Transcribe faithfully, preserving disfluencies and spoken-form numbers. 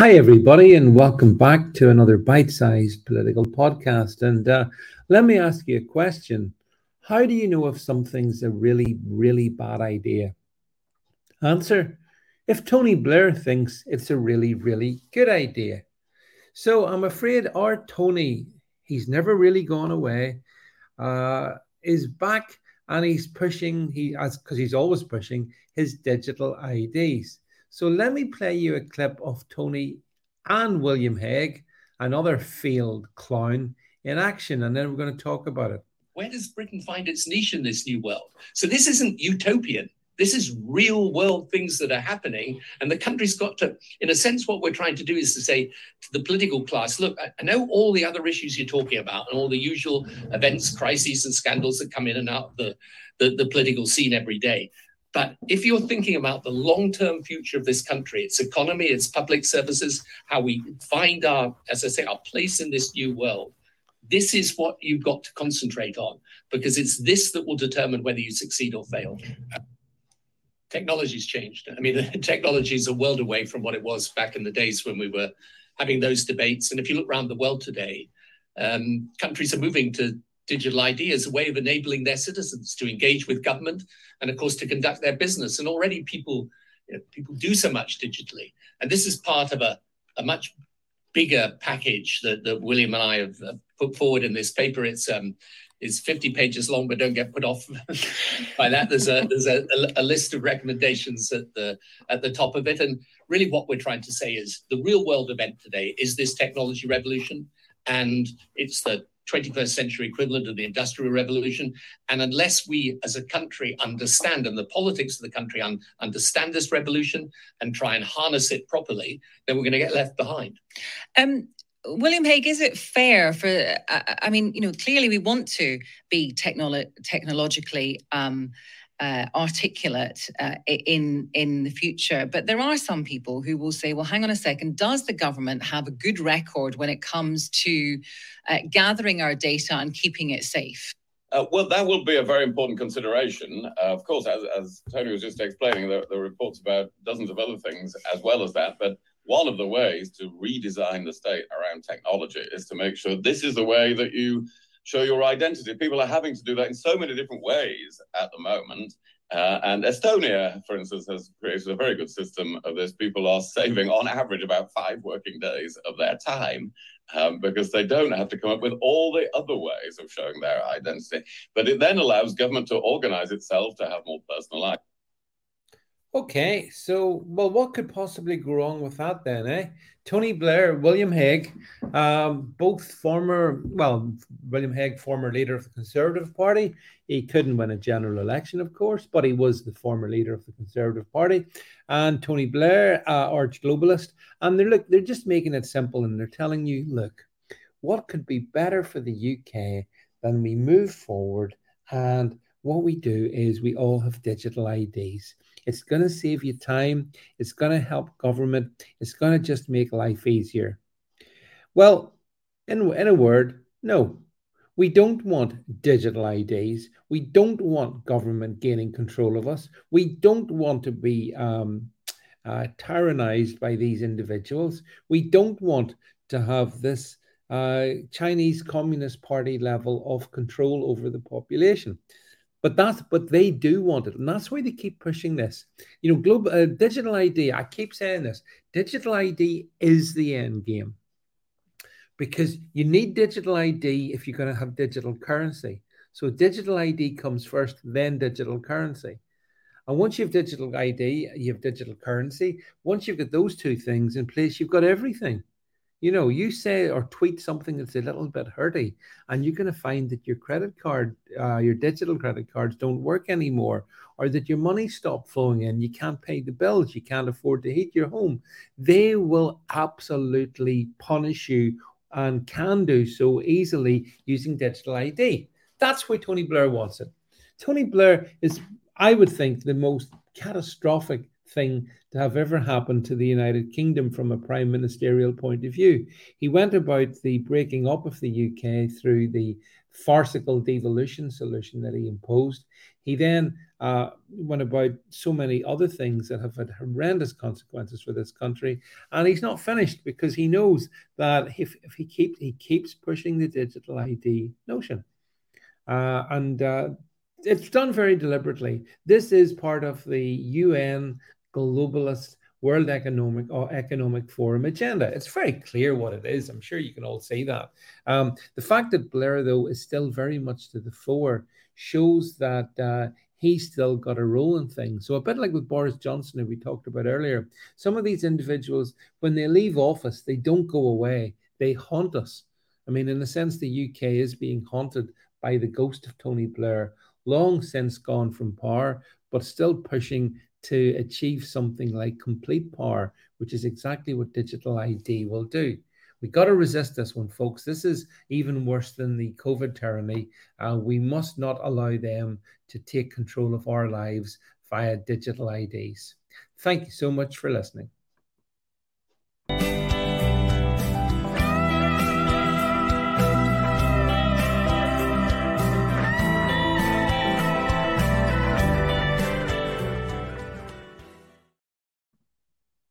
Hi, everybody, and welcome back to another bite-sized political podcast. And uh, let me ask you a question. How do you know if something's a really, really bad idea? Answer, if Tony Blair thinks it's a really, really good idea. So I'm afraid our Tony, he's never really gone away, uh, is back and he's pushing, he as because he's always pushing, his digital I Ds. So let me play you a clip of Tony and William Hague, another field clown, in action, and then we're going to talk about it. Where does Britain find its niche in this new world? So this isn't utopian. This is real world things that are happening. And the country's got to, in a sense, what we're trying to do is to say to the political class, look, I know all the other issues you're talking about and all the usual events, crises and scandals that come in and out of the, the, the political scene every day. But if you're thinking about the long-term future of this country, its economy, its public services, how we find our, as I say, our place in this new world, this is what you've got to concentrate on, because it's this that will determine whether you succeed or fail. Technology's changed. I mean, technology is a world away from what it was back in the days when we were having those debates. And if you look around the world today, um, countries are moving to digital I D as a way of enabling their citizens to engage with government and, of course, to conduct their business. And already people, you know, people do so much digitally. And this is part of a, a much bigger package that, that William and I have put forward in this paper. It's um, it's fifty pages long, but don't get put off by that. There's a there's a, a list of recommendations at the at the top of it. And really what we're trying to say is the real world event today is this technology revolution. And it's the twenty-first century equivalent of the Industrial Revolution. And unless we as a country understand, and the politics of the country un- understand this revolution and try and harness it properly, then we're going to get left behind. Um, William Hague, is it fair for, uh, I mean, you know, clearly we want to be technolo- technologically um, uh, articulate uh, in, in the future, but there are some people who will say, well, hang on a second, does the government have a good record when it comes to uh, gathering our data and keeping it safe? Uh, well, that will be a very important consideration. Uh, of course, as, as Tony was just explaining, there, there are reports about dozens of other things as well as that, but one of the ways to redesign the state around technology is to make sure this is the way that you show your identity. People are having to do that in so many different ways at the moment. Uh, and Estonia, for instance, has created a very good system of this. People are saving, on average, about five working days of their time um, because they don't have to come up with all the other ways of showing their identity. But it then allows government to organize itself to have more personal life. Okay, so, well, what could possibly go wrong with that then, eh? Tony Blair, William Hague, um, both former, well, William Hague, former leader of the Conservative Party. He couldn't win a general election, of course, but he was the former leader of the Conservative Party. And Tony Blair, uh, arch globalist. And they're, look, they're just making it simple, and they're telling you, look, what could be better for the U K than we move forward, and what we do is we all have digital I Ds. It's going to save you time. It's going to help government. It's going to just make life easier. Well, in, in a word, no. We don't want digital I Ds. We don't want government gaining control of us. We don't want to be um, uh, tyrannized by these individuals. We don't want to have this uh, Chinese Communist Party level of control over the population. But that's but they do want it, and that's why they keep pushing this. You know, global uh, digital I D. I keep saying this: digital I D is the end game, because you need digital I D if you're going to have digital currency. So digital I D comes first, then digital currency. And once you have digital I D, you have digital currency. Once you've got those two things in place, you've got everything. You know, you say or tweet something that's a little bit hurty, and you're going to find that your credit card, uh, your digital credit cards don't work anymore, or that your money stopped flowing in. You can't pay the bills. You can't afford to heat your home. They will absolutely punish you and can do so easily using digital I D. That's why Tony Blair wants it. Tony Blair is, I would think, the most catastrophic thing to have ever happened to the United Kingdom from a prime ministerial point of view. He went about the breaking up of the U K through the farcical devolution solution that he imposed. He then uh, went about so many other things that have had horrendous consequences for this country. And he's not finished, because he knows that if, if he keeps he keeps pushing the digital I D notion. Uh, and uh, it's done very deliberately. This is part of the U N globalist World Economic or Economic Forum agenda. It's very clear what it is. I'm sure you can all see that. Um, the fact that Blair, though, is still very much to the fore shows that uh, he's still got a role in things. So a bit like with Boris Johnson, who we talked about earlier, some of these individuals, when they leave office, they don't go away. They haunt us. I mean, in a sense, the U K is being haunted by the ghost of Tony Blair, long since gone from power, but still pushing to achieve something like complete power, which is exactly what digital I D will do. We've got to resist this one, folks. This is even worse than the COVID tyranny. Uh, we must not allow them to take control of our lives via digital I Ds. Thank you so much for listening.